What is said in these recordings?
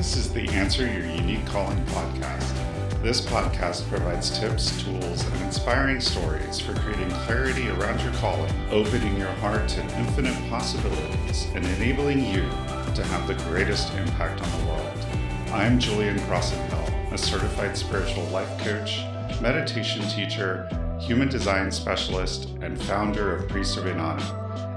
This is the Answer Your Unique Calling podcast. This podcast provides tips, tools, and inspiring stories for creating clarity around your calling, opening your heart to infinite possibilities, and enabling you to have the greatest impact on the world. I'm Julian Crossan Hill, a certified spiritual life coach, meditation teacher, human design specialist, and founder of Pre-Survey.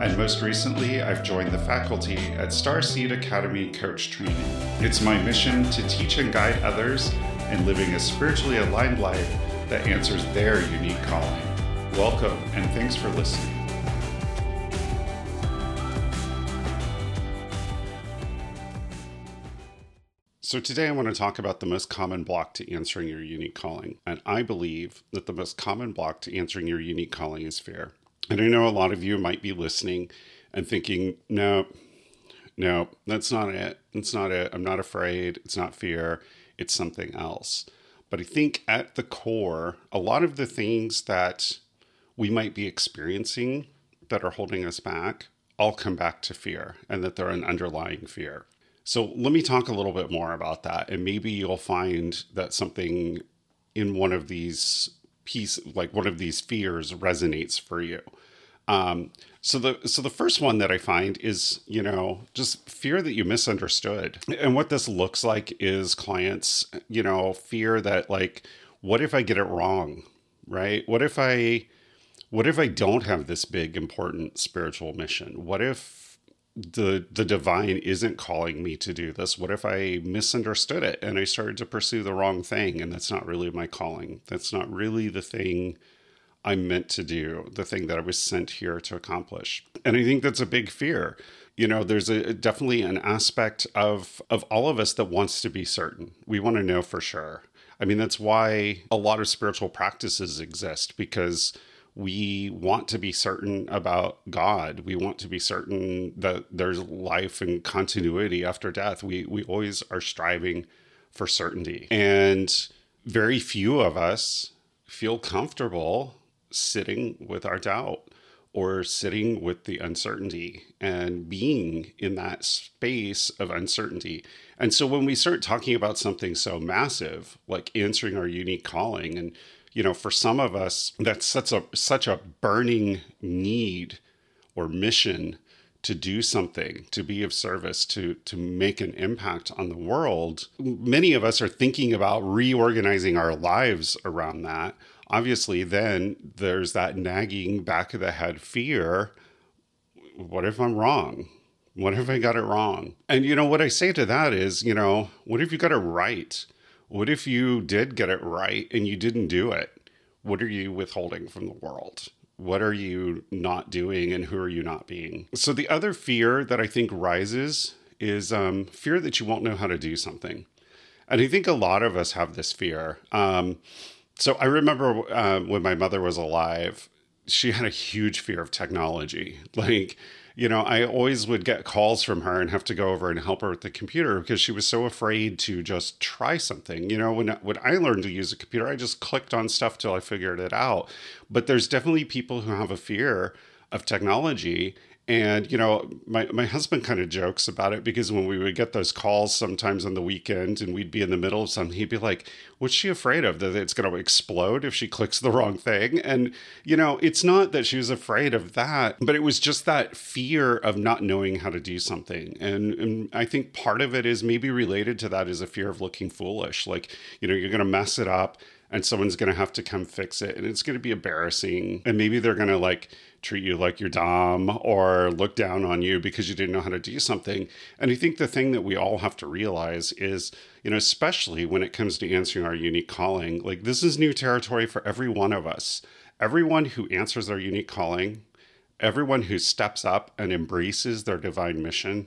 And most recently, I've joined the faculty at Starseed Academy Coach Training. It's my mission to teach and guide others in living a spiritually aligned life that answers their unique calling. Welcome, and thanks for listening. So today I want to talk about the most common block to answering your unique calling. And I believe that the most common block to answering your unique calling is fear. And I know a lot of you might be listening and thinking, no, that's not it. It's not it. I'm not afraid. It's not fear. It's something else. But I think at the core, a lot of the things that we might be experiencing that are holding us back all come back to fear, and that they're an underlying fear. So let me talk a little bit more about that. And maybe you'll find that something in one of these pieces, like one of these fears, resonates for you. So the first one that I find is, just fear that you misunderstood. And what this looks like is clients, fear that, like, what if I get it wrong, right? What if I don't have this big, important spiritual mission? What if the divine isn't calling me to do this? What if I misunderstood it and I started to pursue the wrong thing? And that's not really my calling. That's not really the thing I'm meant to do, the thing that I was sent here to accomplish. And I think that's a big fear. There's definitely an aspect of all of us that wants to be certain. We want to know for sure. I mean, that's why a lot of spiritual practices exist, because we want to be certain about God. We want to be certain that there's life and continuity after death. We always are striving for certainty. And very few of us feel comfortable sitting with our doubt or sitting with the uncertainty and being in that space of uncertainty. And so when we start talking about something so massive, like answering our unique calling, and for some of us, that's such a burning need or mission to do something, to be of service, to make an impact on the world. Many of us are thinking about reorganizing our lives around that. Obviously, then there's that nagging back of the head fear. What if I'm wrong? What if I got it wrong? And what I say to that is, what if you got it right? What if you did get it right and you didn't do it? What are you withholding from the world? What are you not doing, and who are you not being? So the other fear that I think rises is fear that you won't know how to do something. And I think a lot of us have this fear. So I remember when my mother was alive, she had a huge fear of technology. I always would get calls from her and have to go over and help her with the computer, because she was so afraid to just try something. When I learned to use a computer, I just clicked on stuff till I figured it out. But there's definitely people who have a fear of technology. And, my husband kind of jokes about it, because when we would get those calls sometimes on the weekend and we'd be in the middle of something, he'd be like, what's she afraid of? That it's going to explode if she clicks the wrong thing? And, it's not that she was afraid of that, but it was just that fear of not knowing how to do something. And I think part of it is maybe related to that is a fear of looking foolish. You're going to mess it up, and someone's going to have to come fix it, and it's going to be embarrassing. And maybe they're going to treat you like you're dumb or look down on you because you didn't know how to do something. And I think the thing that we all have to realize is, especially when it comes to answering our unique calling, this is new territory for every one of us. Everyone who answers their unique calling, everyone who steps up and embraces their divine mission,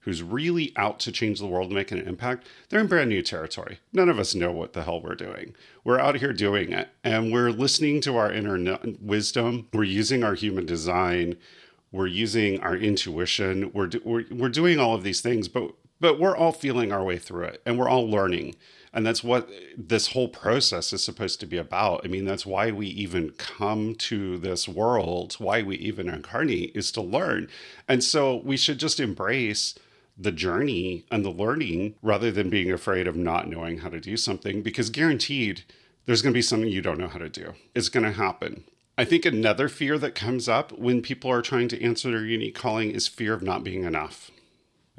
who's really out to change the world and make an impact, they're in brand new territory. None of us know what the hell we're doing. We're out here doing it, and we're listening to our inner wisdom. We're using our human design. We're using our intuition. We're doing all of these things, but we're all feeling our way through it, and we're all learning. And that's what this whole process is supposed to be about. I mean, that's why we even come to this world, why we even incarnate, is to learn. And so we should just embrace the journey and the learning rather than being afraid of not knowing how to do something, because guaranteed there's going to be something you don't know how to do. It's going to happen. I think another fear that comes up when people are trying to answer their unique calling is fear of not being enough.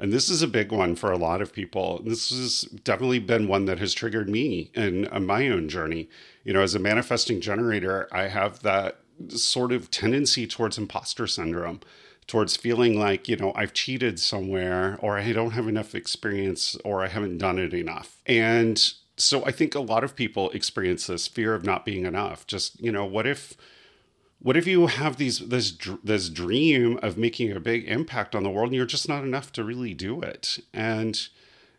And this is a big one for a lot of people. This has definitely been one that has triggered me in my own journey. You know, as a manifesting generator, I have that sort of tendency towards imposter syndrome, towards feeling like, you know, I've cheated somewhere, or I don't have enough experience, or I haven't done it enough. And so I think a lot of people experience this fear of not being enough. Just, you know, what if you have this dream of making a big impact on the world and you're just not enough to really do it? And,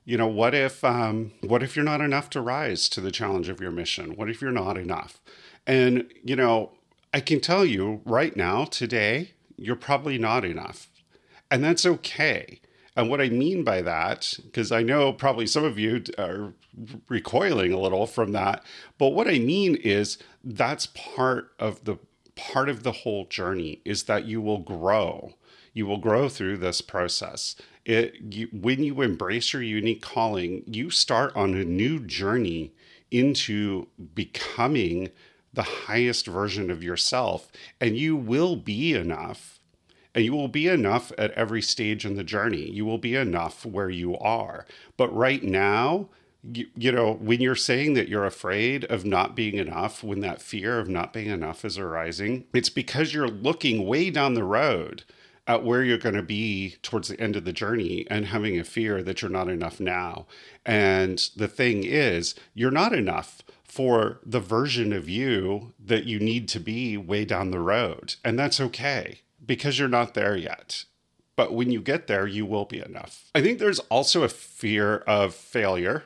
you know, what if you're not enough to rise to the challenge of your mission? What if you're not enough? And, you know, I can tell you right now, today, you're probably not enough. And that's okay. And what I mean by that, because I know probably some of you are recoiling a little from that, but what I mean is that's part of the whole journey, is that you will grow. You will grow through this process. When you embrace your unique calling, you start on a new journey into becoming the highest version of yourself, and you will be enough. And you will be enough at every stage in the journey. You will be enough where you are. But right now, you know, when you're saying that you're afraid of not being enough, when that fear of not being enough is arising, it's because you're looking way down the road at where you're going to be towards the end of the journey and having a fear that you're not enough now. And the thing is, you're not enough for the version of you that you need to be way down the road. And that's okay, because you're not there yet. But when you get there, you will be enough. I think there's also a fear of failure.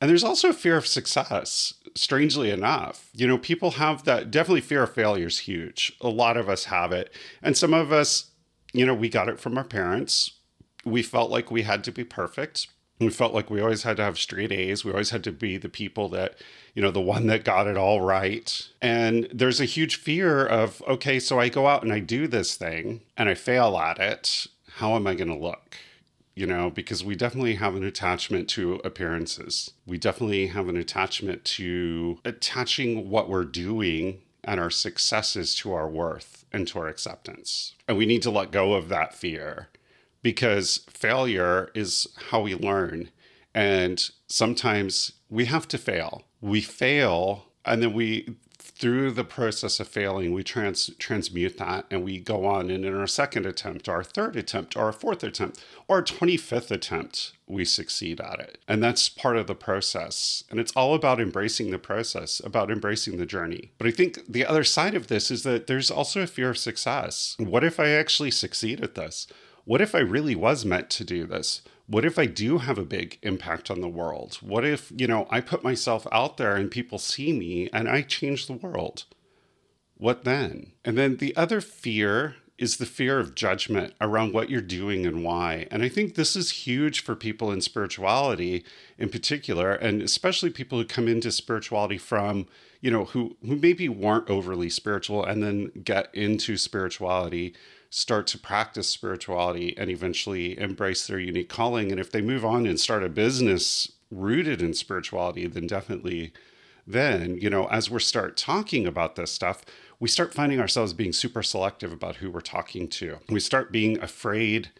And there's also a fear of success, strangely enough. You know, people have that, definitely fear of failure is huge. A lot of us have it. And some of us, you know, we got it from our parents. We felt like we had to be perfect. We felt like we always had to have straight A's. We always had to be the people that, you know, the one that got it all right. And there's a huge fear of, okay, so I go out and I do this thing and I fail at it. How am I going to look? You know, because we definitely have an attachment to appearances. We definitely have an attachment to attaching what we're doing and our successes to our worth and to our acceptance. And we need to let go of that fear, because failure is how we learn. And sometimes we have to fail. We fail, and then through the process of failing, we transmute that, and we go on, and in our second attempt, our third attempt, our fourth attempt, our 25th attempt, we succeed at it. And that's part of the process. And it's all about embracing the process, about embracing the journey. But I think the other side of this is that there's also a fear of success. What if I actually succeed at this? What if I really was meant to do this? What if I do have a big impact on the world? What if, you know, I put myself out there and people see me and I change the world? What then? And then the other fear is the fear of judgment around what you're doing and why. And I think this is huge for people in spirituality in particular, and especially people who come into spirituality from, you know, who maybe weren't overly spiritual and then get into spirituality, start to practice spirituality, and eventually embrace their unique calling. And if they move on and start a business rooted in spirituality, then definitely, you know, as we start talking about this stuff, we start finding ourselves being super selective about who we're talking to. We start being afraid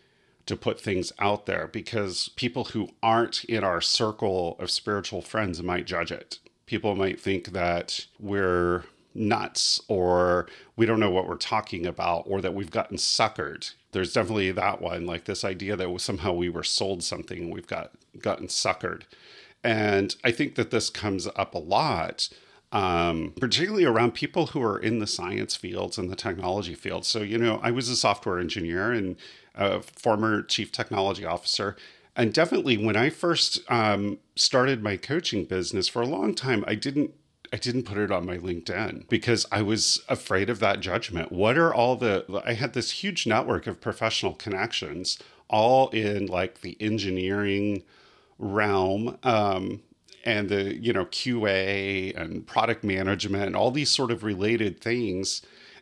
to put things out there because people who aren't in our circle of spiritual friends might judge it. People might think that we're nuts, or we don't know what we're talking about, or that we've gotten suckered. There's definitely that one, like this idea that somehow we were sold something and we've gotten suckered. And I think that this comes up a lot, particularly around people who are in the science fields and the technology fields. So, you know, I was a software engineer and a former chief technology officer. And definitely when I first started my coaching business, for a long time, I didn't put it on my LinkedIn because I was afraid of that judgment. I had this huge network of professional connections, all in like the engineering realm, and the, you know, QA and product management and all these sort of related things.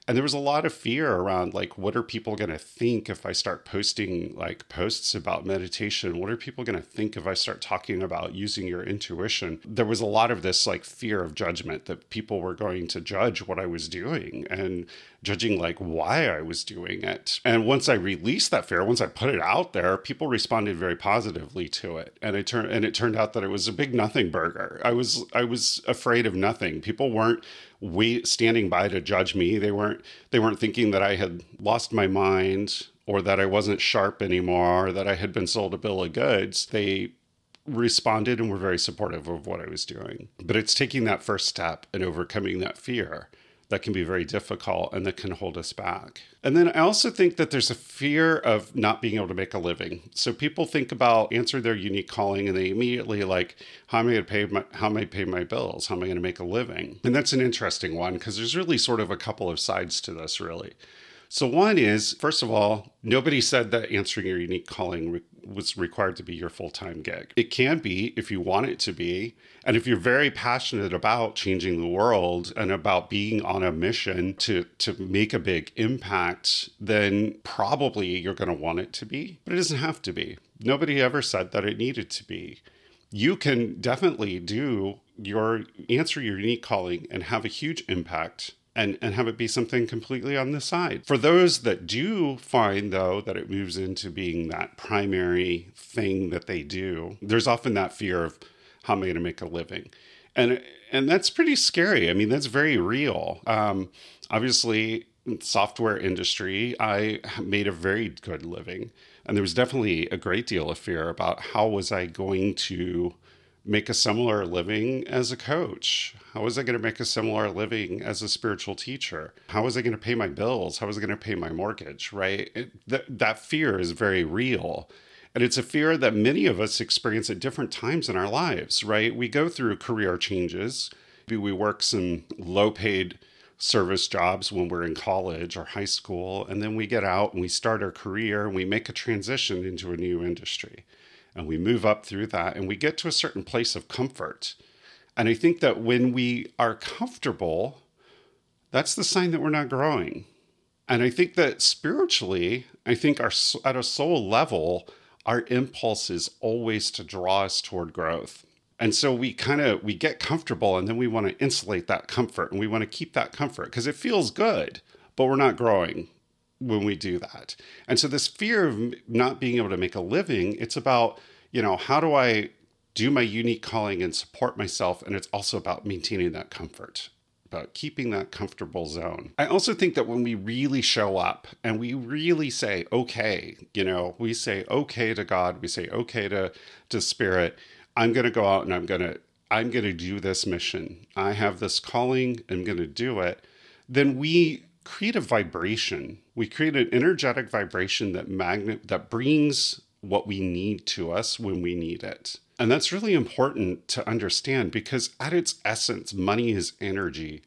And there was a lot of fear around, like, what are people going to think if I start posting like posts about meditation? What are people going to think if I start talking about using your intuition? There was a lot of this like fear of judgment, that people were going to judge what I was doing and judging like why I was doing it. And once I released that fear, once I put it out there, people responded very positively to it. And it turned out that it was a big nothing burger. I was afraid of nothing. People weren't standing by to judge me. They weren't thinking that I had lost my mind, or that I wasn't sharp anymore, or that I had been sold a bill of goods. They responded and were very supportive of what I was doing. But it's taking that first step and overcoming that fear that can be very difficult and that can hold us back. And then I also think that there's a fear of not being able to make a living. So people think about answering their unique calling and they immediately like, how am I going to pay my bills? How am I going to make a living? And that's an interesting one, because there's really sort of a couple of sides to this, really. So one is, first of all, nobody said that answering your unique calling was required to be your full-time gig. It can be if you want it to be. And if you're very passionate about changing the world and about being on a mission to make a big impact, then probably you're going to want it to be, but it doesn't have to be. Nobody ever said that it needed to be. You can definitely answer your unique calling and have a huge impact, and have it be something completely on the side. For those that do find, though, that it moves into being that primary thing that they do, there's often that fear of, how am I going to make a living? And that's pretty scary. I mean, that's very real. Obviously, in the software industry, I made a very good living. And there was definitely a great deal of fear about how was I going to make a similar living as a coach? How was I going to make a similar living as a spiritual teacher? How was I going to pay my bills? How was I going to pay my mortgage, right? That fear is very real. And it's a fear that many of us experience at different times in our lives, right? We go through career changes. Maybe we work some low-paid service jobs when we're in college or high school, and then we get out and we start our career and we make a transition into a new industry. And we move up through that and we get to a certain place of comfort. And I think that when we are comfortable, that's the sign that we're not growing. And I think that spiritually, at a soul level, our impulse is always to draw us toward growth. And so we get comfortable, and then we want to insulate that comfort and we want to keep that comfort because it feels good, but we're not growing when we do that. And so this fear of not being able to make a living, it's about, how do I do my unique calling and support myself? And it's also about maintaining that comfort, about keeping that comfortable zone. I also think that when we really show up and we really say, okay, we say okay to God, we say okay to spirit, I'm going to go out and I'm going to do this mission. I have this calling, I'm going to do it. Then we create a vibration. We create an energetic vibration that brings what we need to us when we need it. And that's really important to understand, because at its essence, money is energy.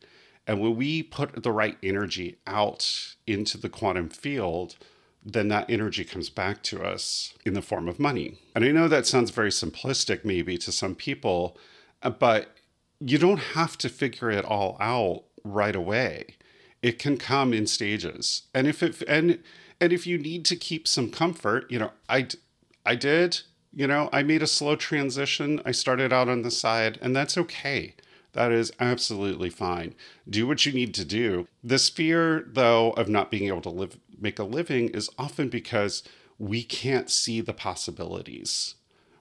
And when we put the right energy out into the quantum field, then that energy comes back to us in the form of money. And I know that sounds very simplistic maybe to some people, but you don't have to figure it all out right away. It can come in stages. And if you need to keep some comfort, I made a slow transition. I started out on the side, and that's okay. That is absolutely fine. Do what you need to do. This fear, though, of not being able to make a living is often because we can't see the possibilities.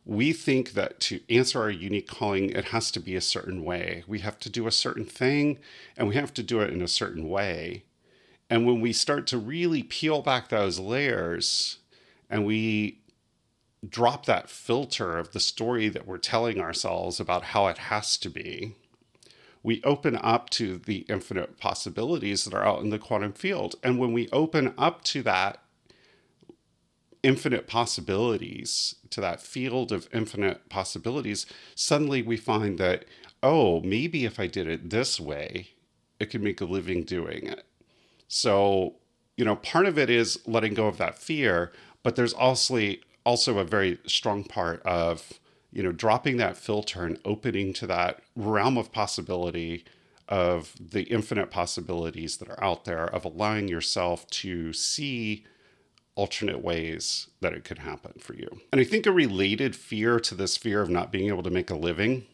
We think that to answer our unique calling, it has to be a certain way. We have to do a certain thing, and we have to do it in a certain way. And when we start to really peel back those layers and we drop that filter of the story that we're telling ourselves about how it has to be, we open up to the infinite possibilities that are out in the quantum field. And when we open up to that infinite possibilities, to that field of infinite possibilities, suddenly we find that, oh, maybe if I did it this way, it could make a living doing it. So, part of it is letting go of that fear, but there's also a very strong part of, dropping that filter and opening to that realm of possibility of the infinite possibilities that are out there, of allowing yourself to see alternate ways that it could happen for you. And I think a related fear to this fear of not being able to make a living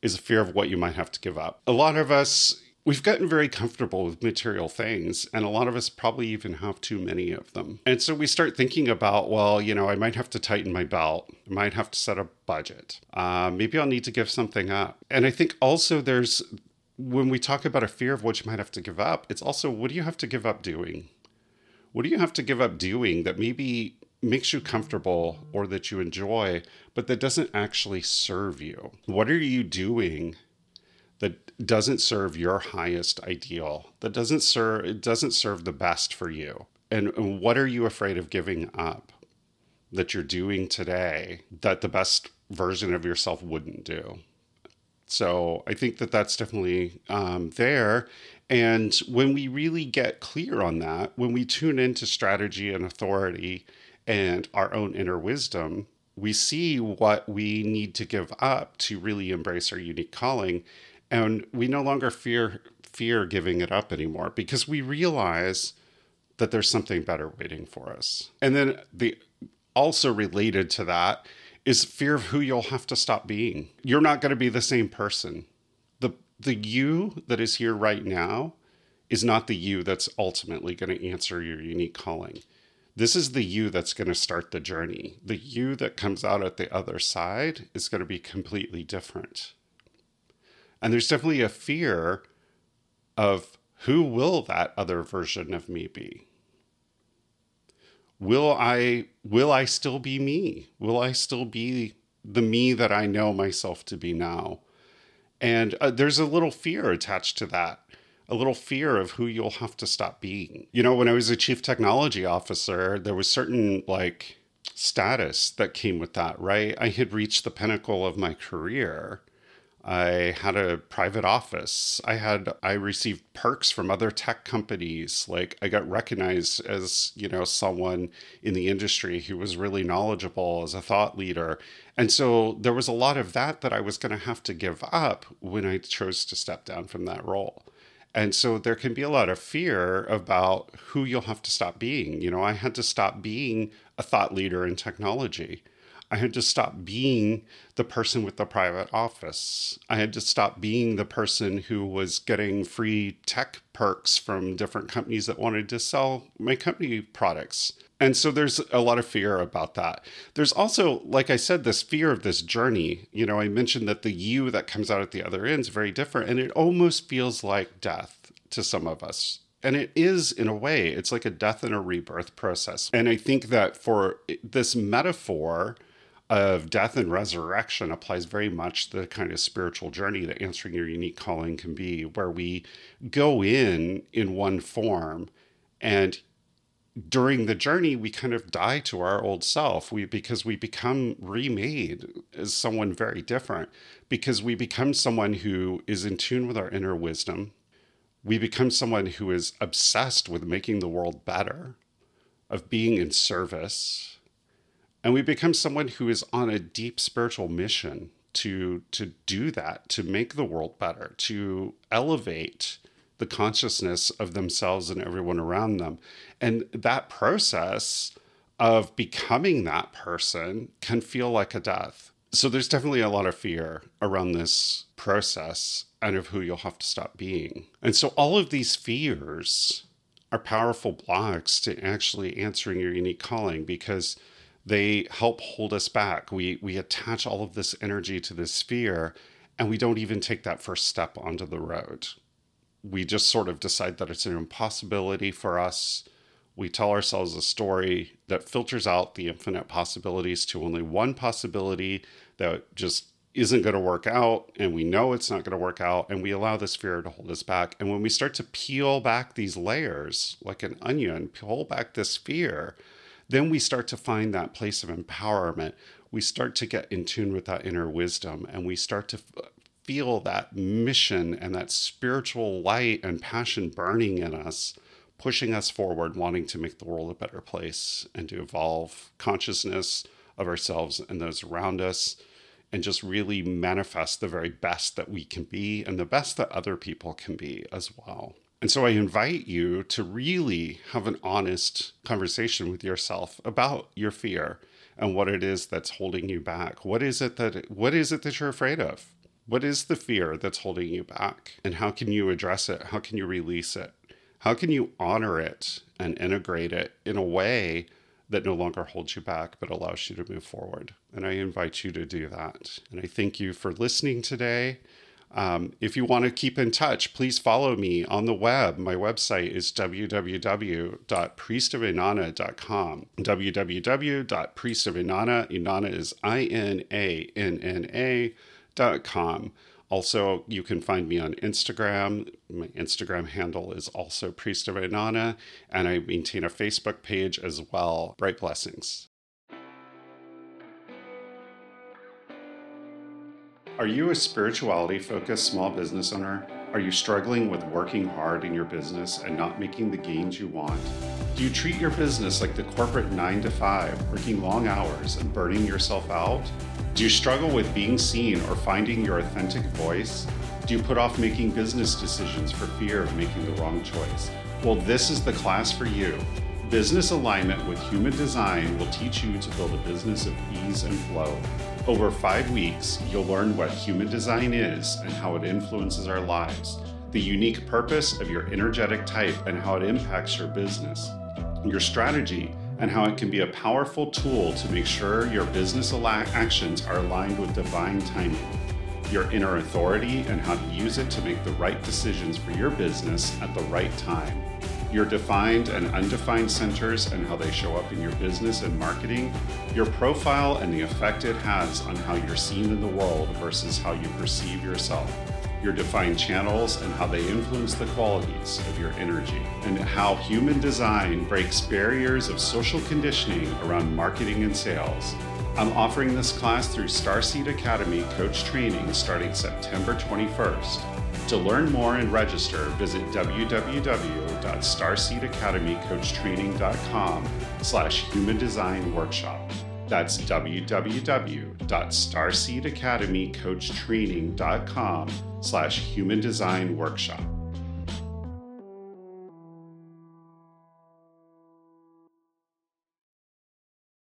is a fear of what you might have to give up. A lot of us, we've gotten very comfortable with material things, and a lot of us probably even have too many of them. And so we start thinking about, well, you know, I might have to tighten my belt. I might have to set a budget. Maybe I'll need to give something up. And I think also there's, when we talk about a fear of what you might have to give up, it's also, what do you have to give up doing? What do you have to give up doing that maybe makes you comfortable or that you enjoy, but that doesn't actually serve you? What are you doing that doesn't serve your highest ideal, that doesn't serve the best for you? And what are you afraid of giving up that you're doing today that the best version of yourself wouldn't do? So I think that that's definitely there. And when we really get clear on that, when we tune into strategy and authority and our own inner wisdom, we see what we need to give up to really embrace our unique calling. And we no longer fear giving it up anymore, because we realize that there's something better waiting for us. And then also related to that is fear of who you'll have to stop being. You're not going to be the same person. The you that is here right now is not the you that's ultimately going to answer your unique calling. This is the you that's going to start the journey. The you that comes out at the other side is going to be completely different. And there's definitely a fear of, who will that other version of me be? Will I still be me? Will I still be the me that I know myself to be now? And there's a little fear attached to that, a little fear of who you'll have to stop being. You know, when I was a chief technology officer, there was certain status that came with that, right? I had reached the pinnacle of my career. I had a private office. I received perks from other tech companies. I got recognized as, someone in the industry who was really knowledgeable, as a thought leader. And so there was a lot of that I was going to have to give up when I chose to step down from that role. And so there can be a lot of fear about who you'll have to stop being. You know, I had to stop being a thought leader in technology. I had to stop being the person with the private office. I had to stop being the person who was getting free tech perks from different companies that wanted to sell my company products. And so there's a lot of fear about that. There's also, like I said, this fear of this journey. You know, I mentioned that the you that comes out at the other end is very different, and it almost feels like death to some of us. And it is, in a way. It's like a death and a rebirth process. And I think that for this metaphor of death and resurrection applies very much to the kind of spiritual journey that answering your unique calling can be, where we go in one form, and during the journey, we kind of die to our old self, because we become remade as someone very different, because we become someone who is in tune with our inner wisdom. We become someone who is obsessed with making the world better, of being in service. And we become someone who is on a deep spiritual mission to do that, to make the world better, to elevate the consciousness of themselves and everyone around them. And that process of becoming that person can feel like a death. So there's definitely a lot of fear around this process and of who you'll have to stop being. And so all of these fears are powerful blocks to actually answering your unique calling, because they help hold us back. We attach all of this energy to this fear, and we don't even take that first step onto the road. We just sort of decide that it's an impossibility for us. We tell ourselves a story that filters out the infinite possibilities to only one possibility that just isn't going to work out, and we know it's not going to work out, and we allow this fear to hold us back. And when we start to peel back these layers like an onion, peel back this fear, then we start to find that place of empowerment. We start to get in tune with that inner wisdom, and we start to feel that mission and that spiritual light and passion burning in us, pushing us forward, wanting to make the world a better place and to evolve consciousness of ourselves and those around us and just really manifest the very best that we can be and the best that other people can be as well. And so I invite you to really have an honest conversation with yourself about your fear and what it is that's holding you back. What is it that you're afraid of? What is the fear that's holding you back? And how can you address it? How can you release it? How can you honor it and integrate it in a way that no longer holds you back, but allows you to move forward? And I invite you to do that. And I thank you for listening today. If you want to keep in touch, please follow me on the web. My website is www.priestofinanna.com. www.priestofinanna, Inanna is INANNA.com. Also, you can find me on Instagram. My Instagram handle is also Priest of Inanna, and I maintain a Facebook page as well. Bright blessings. Are you a spirituality-focused small business owner? Are you struggling with working hard in your business and not making the gains you want? Do you treat your business like the corporate 9-to-5, working long hours and burning yourself out? Do you struggle with being seen or finding your authentic voice? Do you put off making business decisions for fear of making the wrong choice? Well, this is the class for you. Business Alignment with Human Design will teach you to build a business of ease and flow. Over 5 weeks, you'll learn what human design is and how it influences our lives, the unique purpose of your energetic type and how it impacts your business, your strategy, and how it can be a powerful tool to make sure your business actions are aligned with divine timing, your inner authority and how to use it to make the right decisions for your business at the right time, your defined and undefined centers and how they show up in your business and marketing, your profile and the effect it has on how you're seen in the world versus how you perceive yourself, your defined channels and how they influence the qualities of your energy, and how human design breaks barriers of social conditioning around marketing and sales. I'm offering this class through Starseed Academy Coach Training starting September 21st. To learn more and register, visit www.starseedacademycoachtraining.com/humandesignworkshop. That's www.starseedacademycoachtraining.com/humandesignworkshop.